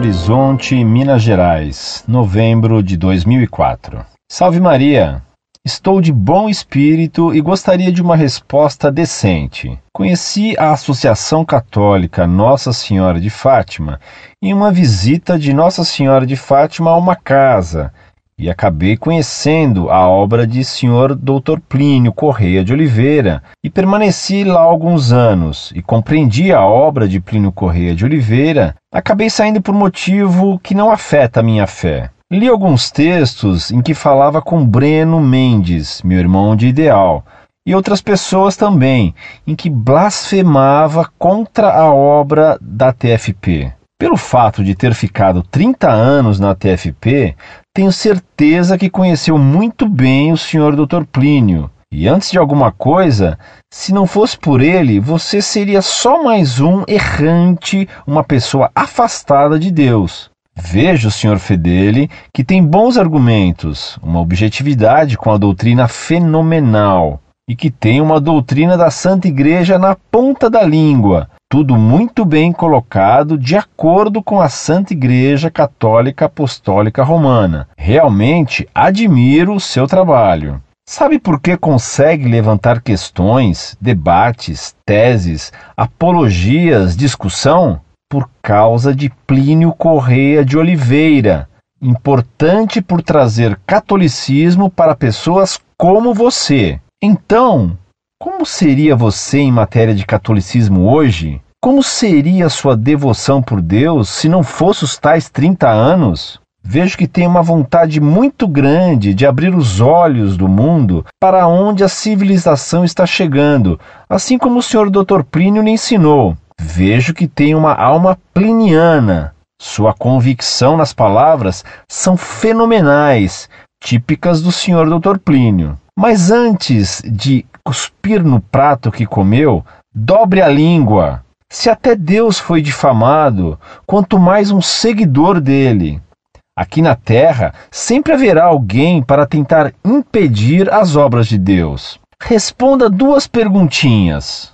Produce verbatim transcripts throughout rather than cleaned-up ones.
Horizonte, Minas Gerais, novembro de dois mil e quatro. Salve Maria! Estou de bom espírito e gostaria de uma resposta decente. Conheci a Associação Católica Nossa Senhora de Fátima em uma visita de Nossa Senhora de Fátima a uma casa e acabei conhecendo a obra de senhor doutor Plínio Corrêa de Oliveira e permaneci lá alguns anos e compreendi a obra de Plínio Corrêa de Oliveira. Acabei saindo por motivo que não afeta a minha fé. Li alguns textos em que falava com Breno Mendes, meu irmão de ideal, e outras pessoas também, em que blasfemava contra a obra da T F P. Pelo fato de ter ficado trinta anos na T F P, tenho certeza que conheceu muito bem o senhor doutor Plínio. E antes de alguma coisa, se não fosse por ele, você seria só mais um errante, uma pessoa afastada de Deus. Vejo o senhor Fedele que tem bons argumentos, uma objetividade com a doutrina fenomenal e que tem uma doutrina da Santa Igreja na ponta da língua, tudo muito bem colocado de acordo com a Santa Igreja Católica Apostólica Romana. Realmente admiro o seu trabalho. Sabe por que consegue levantar questões, debates, teses, apologias, discussão? Por causa de Plínio Corrêa de Oliveira, importante por trazer catolicismo para pessoas como você. Então, como seria você em matéria de catolicismo hoje? Como seria a sua devoção por Deus se não fosse os tais trinta anos? Vejo que tem uma vontade muito grande de abrir os olhos do mundo para onde a civilização está chegando, assim como o senhor doutor Plínio lhe ensinou. Vejo que tem uma alma pliniana. Sua convicção nas palavras são fenomenais, típicas do senhor doutor Plínio. Mas antes de cuspir no prato que comeu, dobre a língua. Se até Deus foi difamado, quanto mais um seguidor dele. Aqui na Terra sempre haverá alguém para tentar impedir as obras de Deus. Responda duas perguntinhas.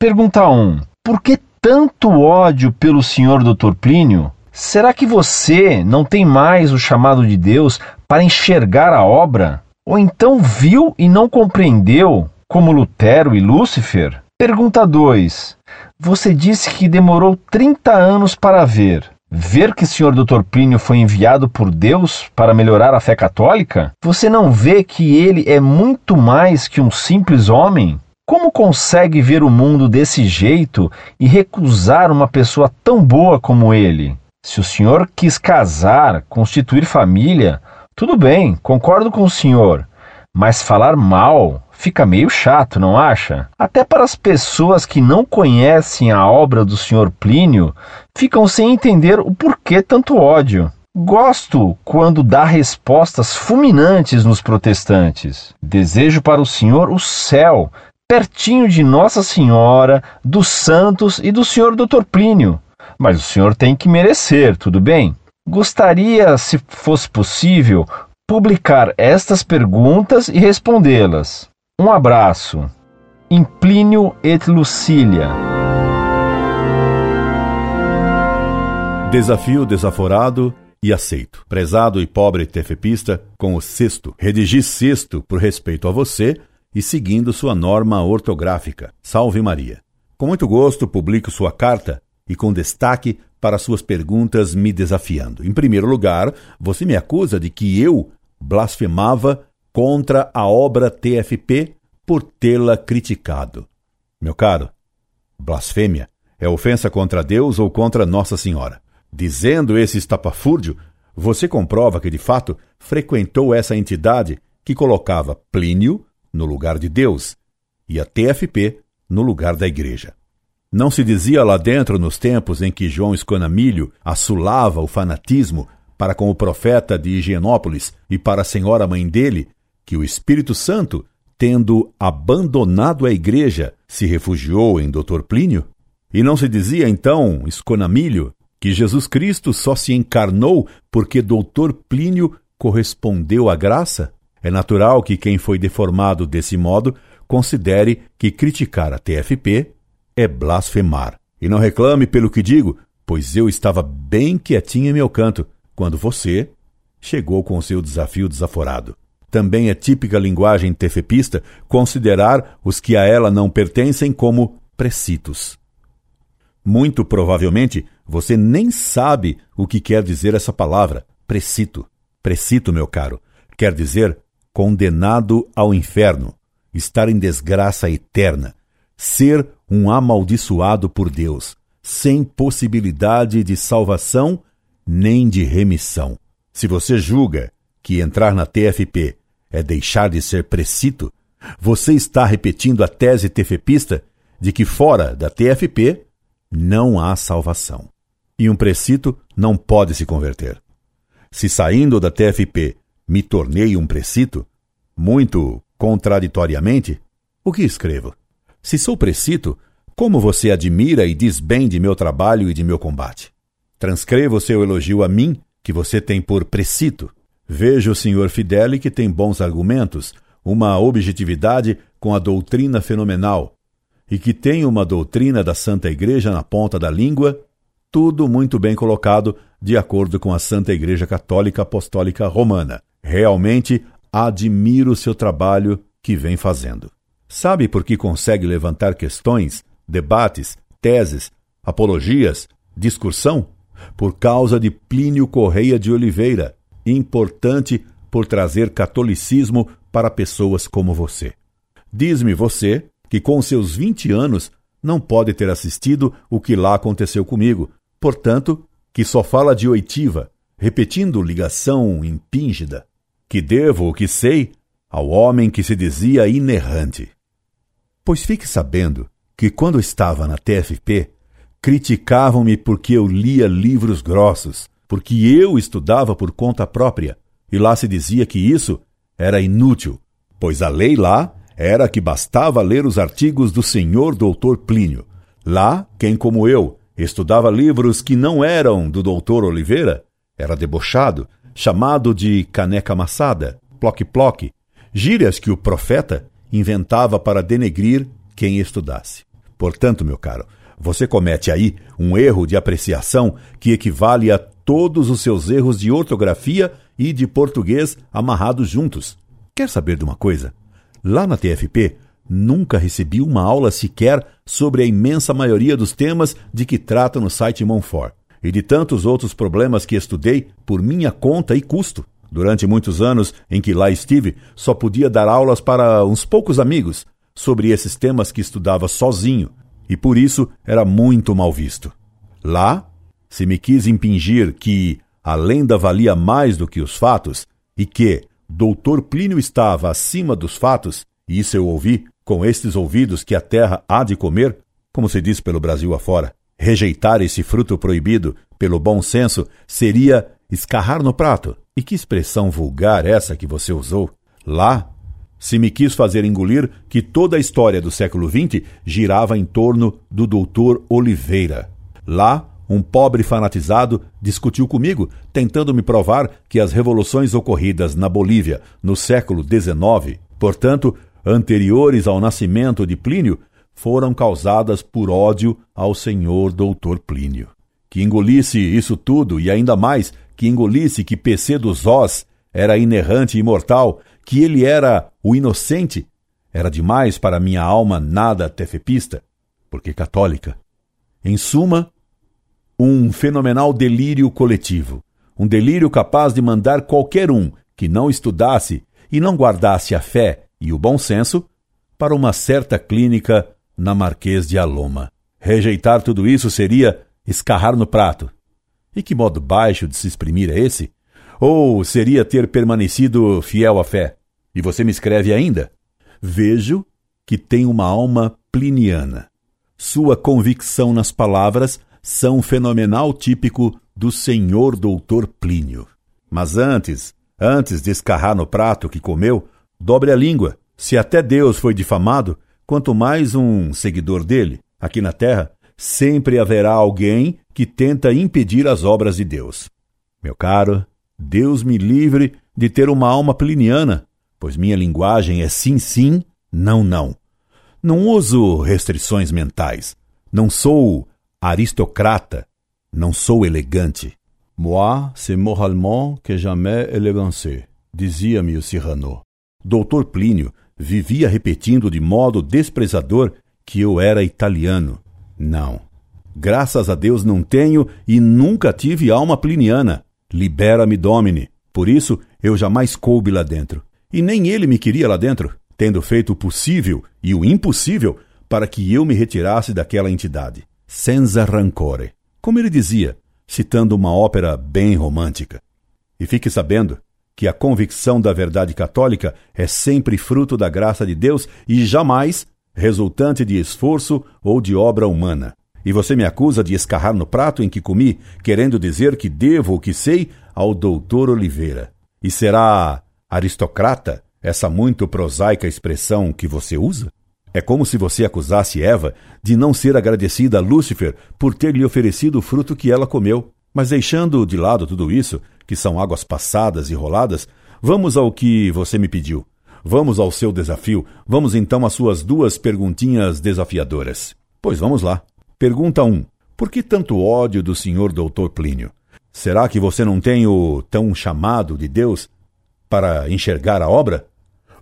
Pergunta um. Por que tanto ódio pelo senhor doutor Plínio? Será que você não tem mais o chamado de Deus para enxergar a obra? Ou então viu e não compreendeu, como Lutero e Lúcifer? Pergunta dois. Você disse que demorou trinta anos para ver. Ver que o senhor doutor Plínio foi enviado por Deus para melhorar a fé católica? Você não vê que ele é muito mais que um simples homem? Como consegue ver o mundo desse jeito e recusar uma pessoa tão boa como ele? Se o senhor quis casar, constituir família, tudo bem, concordo com o senhor. Mas falar mal fica meio chato, não acha? Até para as pessoas que não conhecem a obra do senhor Plínio, ficam sem entender o porquê tanto ódio. Gosto quando dá respostas fulminantes nos protestantes. Desejo para o senhor o céu, pertinho de Nossa Senhora, dos santos e do senhor doutor Plínio. Mas o senhor tem que merecer, tudo bem? Gostaria, se fosse possível, publicar estas perguntas e respondê-las. Um abraço. Em Plínio et Lucilia. Desafio desaforado e aceito. Prezado e pobre T F Pista, com o sexto, redigi sexto por respeito a você e seguindo sua norma ortográfica. Salve Maria. Com muito gosto publico sua carta e com destaque para suas perguntas me desafiando. Em primeiro lugar, você me acusa de que eu blasfemava contra a obra T F P por tê-la criticado. Meu caro, blasfêmia é ofensa contra Deus ou contra Nossa Senhora. Dizendo esse estapafúrdio, você comprova que de fato frequentou essa entidade que colocava Plínio no lugar de Deus, e a T F P no lugar da Igreja. Não se dizia lá dentro nos tempos em que João Scognamiglio assolava o fanatismo para com o profeta de Higienópolis e para a senhora mãe dele, que o Espírito Santo, tendo abandonado a Igreja, se refugiou em doutor Plínio? E não se dizia então, Scognamiglio, que Jesus Cristo só se encarnou porque doutor Plínio correspondeu à graça? É natural que quem foi deformado desse modo considere que criticar a T F P é blasfemar. E não reclame pelo que digo, pois eu estava bem quietinho em meu canto, quando você chegou com seu desafio desaforado. Também é típica linguagem tefepista considerar os que a ela não pertencem como precitos. Muito provavelmente você nem sabe o que quer dizer essa palavra, precito. Precito, meu caro, quer dizer condenado ao inferno, estar em desgraça eterna, ser um amaldiçoado por Deus, sem possibilidade de salvação nem de remissão. Se você julga que entrar na T F P é deixar de ser precito, você está repetindo a tese tefepista de que fora da T F P não há salvação. E um precito não pode se converter. Se saindo da T F P me tornei um precito, muito contraditoriamente, o que escrevo? Se sou precito, como você admira e diz bem de meu trabalho e de meu combate? Transcrevo seu elogio a mim, que você tem por precito. Vejo o senhor Fedeli que tem bons argumentos, uma objetividade com a doutrina fenomenal, e que tem uma doutrina da Santa Igreja na ponta da língua, tudo muito bem colocado, de acordo com a Santa Igreja Católica Apostólica Romana. Realmente admiro o seu trabalho que vem fazendo. Sabe por que consegue levantar questões, debates, teses, apologias, discussão? Por causa de Plínio Corrêa de Oliveira, importante por trazer catolicismo para pessoas como você. Diz-me você que com seus vinte anos não pode ter assistido o que lá aconteceu comigo, portanto, que só fala de oitiva, repetindo ligação impíngida, que devo o que sei ao homem que se dizia inerrante. Pois fique sabendo que quando estava na T F P, criticavam-me porque eu lia livros grossos, porque eu estudava por conta própria, e lá se dizia que isso era inútil, pois a lei lá era que bastava ler os artigos do senhor doutor Plínio. Lá, quem como eu estudava livros que não eram do doutor Oliveira, era debochado, chamado de caneca amassada, ploque-ploque, gírias que o profeta inventava para denegrir quem estudasse. Portanto, meu caro, você comete aí um erro de apreciação que equivale a todos os seus erros de ortografia e de português amarrados juntos. Quer saber de uma coisa? Lá na T F P, nunca recebi uma aula sequer sobre a imensa maioria dos temas de que trata no site Monfort e de tantos outros problemas que estudei por minha conta e custo. Durante muitos anos em que lá estive, só podia dar aulas para uns poucos amigos sobre esses temas que estudava sozinho e por isso era muito mal visto. Lá, se me quis impingir que a lenda valia mais do que os fatos e que doutor Plínio estava acima dos fatos, e isso eu ouvi com estes ouvidos que a terra há de comer, como se diz pelo Brasil afora. Rejeitar esse fruto proibido pelo bom senso seria escarrar no prato. E que expressão vulgar essa que você usou? Lá, se me quis fazer engolir que toda a história do século vinte girava em torno do doutor Oliveira. Lá, um pobre fanatizado discutiu comigo, tentando me provar que as revoluções ocorridas na Bolívia no século dezenove, portanto, anteriores ao nascimento de Plínio, foram causadas por ódio ao senhor doutor Plínio. Que engolisse isso tudo e ainda mais que engolisse que P C dos Os era inerrante e imortal, que ele era o inocente, era demais para minha alma nada tefepista, porque católica. Em suma, um fenomenal delírio coletivo, um delírio capaz de mandar qualquer um que não estudasse e não guardasse a fé e o bom senso para uma certa clínica na Marquês de Aloma. Rejeitar tudo isso seria escarrar no prato. E que modo baixo de se exprimir é esse? Ou seria ter permanecido fiel à fé? E você me escreve ainda: vejo que tem uma alma pliniana. Sua convicção nas palavras são fenomenal típico do senhor doutor Plínio. Mas antes, antes de escarrar no prato que comeu, dobre a língua. Se até Deus foi difamado, quanto mais um seguidor dele. Aqui na terra, sempre haverá alguém que tenta impedir as obras de Deus. Meu caro, Deus me livre de ter uma alma pliniana, pois minha linguagem é sim, sim, não, não. Não uso restrições mentais. Não sou aristocrata, Não sou elegante. « Moi, c'est moralement que jamais élégancé », dizia-me o Cyrano. Doutor Plínio vivia repetindo de modo desprezador que eu era italiano. Não. Graças a Deus não tenho e nunca tive alma pliniana. Libera-me, Domine. Por isso, eu jamais coube lá dentro. E nem ele me queria lá dentro, tendo feito o possível e o impossível para que eu me retirasse daquela entidade. Senza rancore. Como ele dizia, citando uma ópera bem romântica. E fique sabendo que a convicção da verdade católica é sempre fruto da graça de Deus e jamais resultante de esforço ou de obra humana. E você me acusa de escarrar no prato em que comi, querendo dizer que devo o que sei ao doutor Oliveira. E será aristocrata essa muito prosaica expressão que você usa? É como se você acusasse Eva de não ser agradecida a Lúcifer por ter lhe oferecido o fruto que ela comeu. Mas deixando de lado tudo isso, que são águas passadas e roladas, vamos ao que você me pediu. Vamos ao seu desafio. Vamos então às suas duas perguntinhas desafiadoras. Pois vamos lá. Pergunta um. Por que tanto ódio do senhor doutor Plínio? Será que você não tem o tão chamado de Deus para enxergar a obra?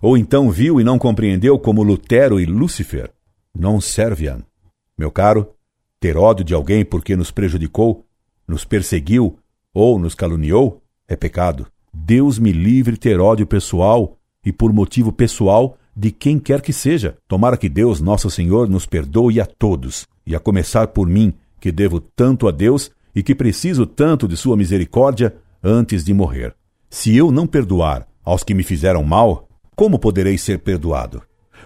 Ou então viu e não compreendeu como Lutero e Lúcifer? Non serviam. Meu caro, ter ódio de alguém porque nos prejudicou, nos perseguiu ou nos caluniou é pecado. Deus me livre ter ódio pessoal e por motivo pessoal de quem quer que seja. Tomara que Deus, nosso Senhor, nos perdoe a todos, e a começar por mim, que devo tanto a Deus e que preciso tanto de sua misericórdia antes de morrer. Se eu não perdoar aos que me fizeram mal, como poderei ser perdoado?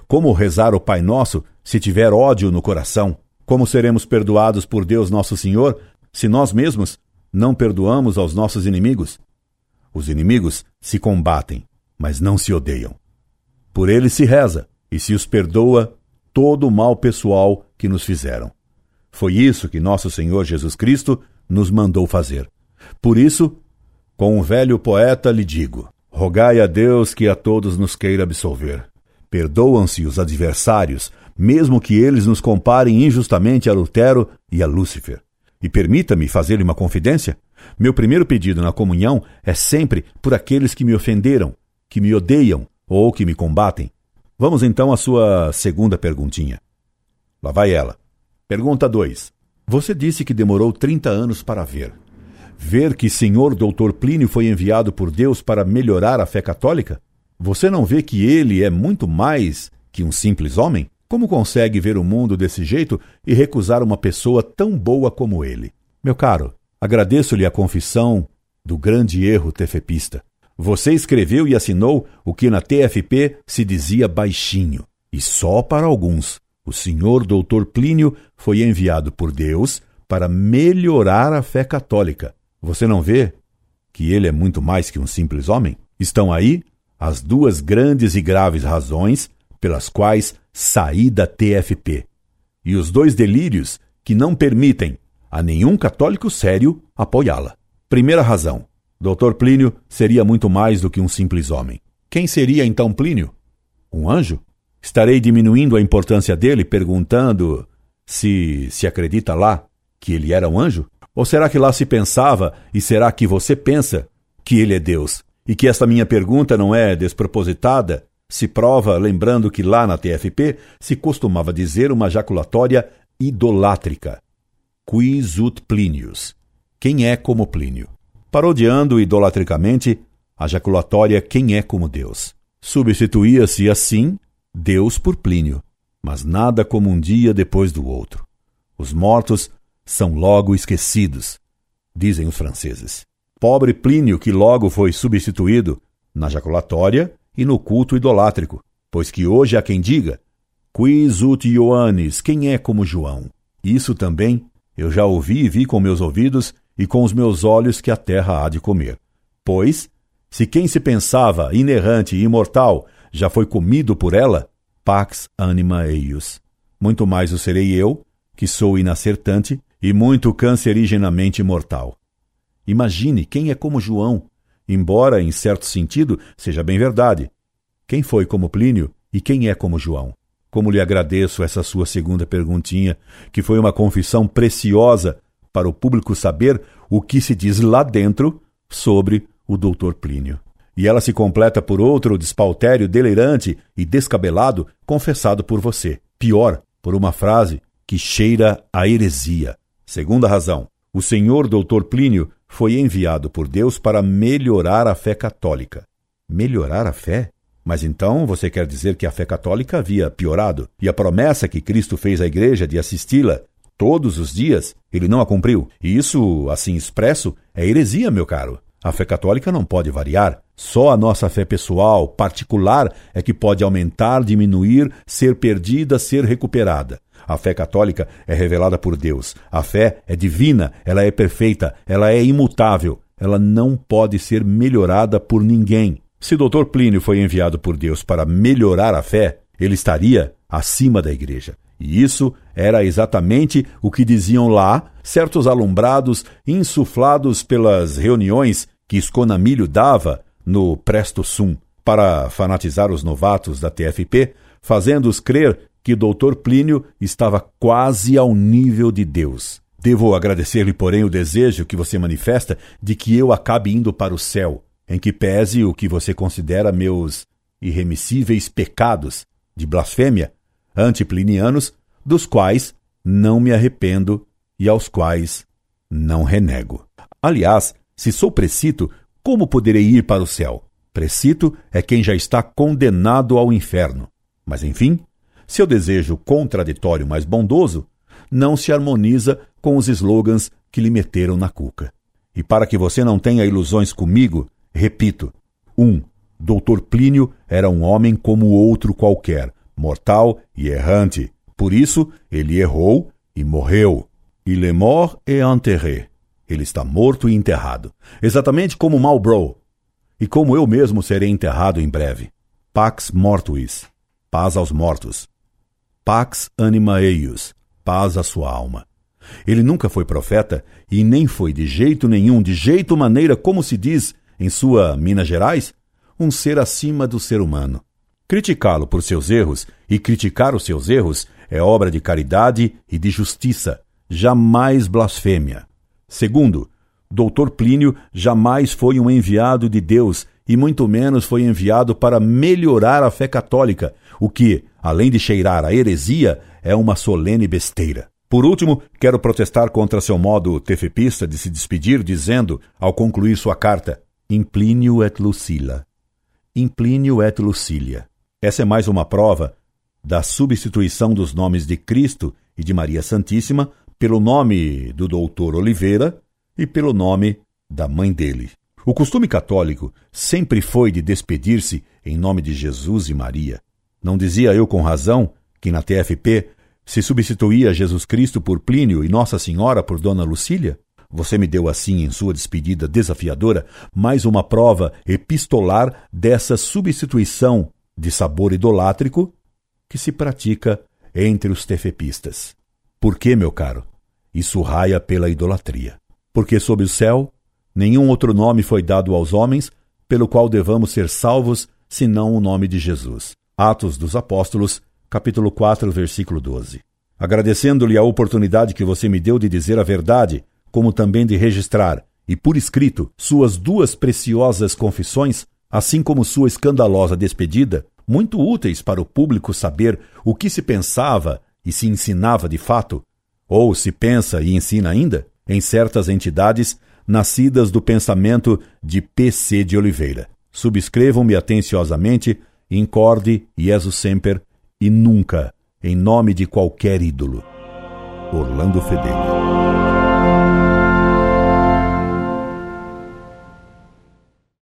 Como rezar o Pai Nosso se tiver ódio no coração? Como seremos perdoados por Deus Nosso Senhor se nós mesmos não perdoamos aos nossos inimigos? Os inimigos se combatem, mas não se odeiam. Por eles se reza e se os perdoa todo o mal pessoal que nos fizeram. Foi isso que Nosso Senhor Jesus Cristo nos mandou fazer. Por isso, com o velho poeta lhe digo: rogai a Deus que a todos nos queira absolver. Perdoam-se os adversários, mesmo que eles nos comparem injustamente a Lutero e a Lúcifer. E permita-me fazer-lhe uma confidência. Meu primeiro pedido na comunhão é sempre por aqueles que me ofenderam, que me odeiam ou que me combatem. Vamos então à sua segunda perguntinha. Lá vai ela. Pergunta dois. Você disse que demorou trinta anos para ver. Ver que senhor doutor Plínio foi enviado por Deus para melhorar a fé católica? Você não vê que ele é muito mais que um simples homem? Como consegue ver o mundo desse jeito e recusar uma pessoa tão boa como ele? Meu caro, agradeço-lhe a confissão do grande erro tefepista. Você escreveu e assinou o que na T F P se dizia baixinho, e só para alguns. O senhor doutor Plínio foi enviado por Deus para melhorar a fé católica. Você não vê que ele é muito mais que um simples homem? Estão aí as duas grandes e graves razões pelas quais saí da T F P. E os dois delírios que não permitem a nenhum católico sério apoiá-la. Primeira razão. doutor Plínio seria muito mais do que um simples homem. Quem seria então Plínio? Um anjo? Estarei diminuindo a importância dele perguntando se se acredita lá que ele era um anjo? Ou será que lá se pensava, e será que você pensa, que ele é Deus? E que esta minha pergunta não é despropositada, se prova lembrando que lá na T F P se costumava dizer uma jaculatória idolátrica. Quis ut Plinius? Quem é como Plínio? Parodiando idolatricamente a jaculatória quem é como Deus. Substituía-se assim Deus por Plínio, mas nada como um dia depois do outro. Os mortos são logo esquecidos, dizem os franceses. Pobre Plínio, que logo foi substituído na jaculatória e no culto idolátrico, pois que hoje há quem diga: quis ut Ioannis, quem é como João? Isso também eu já ouvi e vi com meus ouvidos e com os meus olhos que a terra há de comer. Pois, se quem se pensava inerrante e imortal já foi comido por ela, pax anima eius. Muito mais o serei eu, que sou inacertante e muito cancerigenamente mortal. Imagine quem é como João, embora, em certo sentido, seja bem verdade. Quem foi como Plínio e quem é como João? Como lhe agradeço essa sua segunda perguntinha, que foi uma confissão preciosa para o público saber o que se diz lá dentro sobre o doutor Plínio. E ela se completa por outro despautério delirante e descabelado confessado por você. Pior, por uma frase que cheira a heresia. Segunda razão, o senhor doutor Plínio foi enviado por Deus para melhorar a fé católica. Melhorar a fé? Mas então você quer dizer que a fé católica havia piorado e a promessa que Cristo fez à igreja de assisti-la todos os dias, ele não a cumpriu. E isso, assim expresso, é heresia, meu caro. A fé católica não pode variar. Só a nossa fé pessoal, particular, é que pode aumentar, diminuir, ser perdida, ser recuperada. A fé católica é revelada por Deus. A fé é divina, ela é perfeita, ela é imutável. Ela não pode ser melhorada por ninguém. Se doutor Plínio foi enviado por Deus para melhorar a fé, ele estaria acima da igreja. E isso era exatamente o que diziam lá certos alumbrados insuflados pelas reuniões que Scognamiglio dava no Presto Sum para fanatizar os novatos da T F P, fazendo-os crer que doutor Plínio estava quase ao nível de Deus. Devo agradecer-lhe, porém, o desejo que você manifesta de que eu acabe indo para o céu, em que pese o que você considera meus irremissíveis pecados de blasfêmia antiplinianos, dos quais não me arrependo e aos quais não renego. Aliás, se sou precito, como poderei ir para o céu? Precito é quem já está condenado ao inferno. Mas, enfim, seu desejo contraditório mas bondoso não se harmoniza com os slogans que lhe meteram na cuca. E para que você não tenha ilusões comigo, repito, um, doutor Plínio era um homem como outro qualquer, mortal e errante. Por isso, ele errou e morreu. Il est mort et enterré. Ele está morto e enterrado. Exatamente como Malbrow. E como eu mesmo serei enterrado em breve. Pax mortuis. Paz aos mortos. Pax anima eius. Paz à sua alma. Ele nunca foi profeta e nem foi de jeito nenhum, de jeito maneira, como se diz em sua Minas Gerais, um ser acima do ser humano. Criticá-lo por seus erros e criticar os seus erros é obra de caridade e de justiça, jamais blasfêmia. Segundo, doutor Plínio jamais foi um enviado de Deus e muito menos foi enviado para melhorar a fé católica, o que, além de cheirar a heresia, é uma solene besteira. Por último, quero protestar contra seu modo tefepista de se despedir dizendo, ao concluir sua carta, In Plínio et Lucila. In Plínio et Lucilia. Essa é mais uma prova da substituição dos nomes de Cristo e de Maria Santíssima pelo nome do doutor Oliveira e pelo nome da mãe dele. O costume católico sempre foi de despedir-se em nome de Jesus e Maria. Não dizia eu com razão que na T F P se substituía Jesus Cristo por Plínio e Nossa Senhora por Dona Lucília? Você me deu assim, em sua despedida desafiadora, mais uma prova epistolar dessa substituição de sabor idolátrico que se pratica entre os tefepistas. Por que, meu caro? Isso raia pela idolatria. Porque sob o céu, nenhum outro nome foi dado aos homens pelo qual devamos ser salvos, senão o nome de Jesus. Atos dos Apóstolos, capítulo quatro, versículo doze. Agradecendo-lhe a oportunidade que você me deu de dizer a verdade, como também de registrar, e por escrito, suas duas preciosas confissões, assim como sua escandalosa despedida, muito úteis para o público saber o que se pensava e se ensinava de fato, ou se pensa e ensina ainda, em certas entidades nascidas do pensamento de P C de Oliveira. Subscrevam-me atenciosamente, incorde, Jesus Semper, e nunca, em nome de qualquer ídolo. Orlando Fedeli.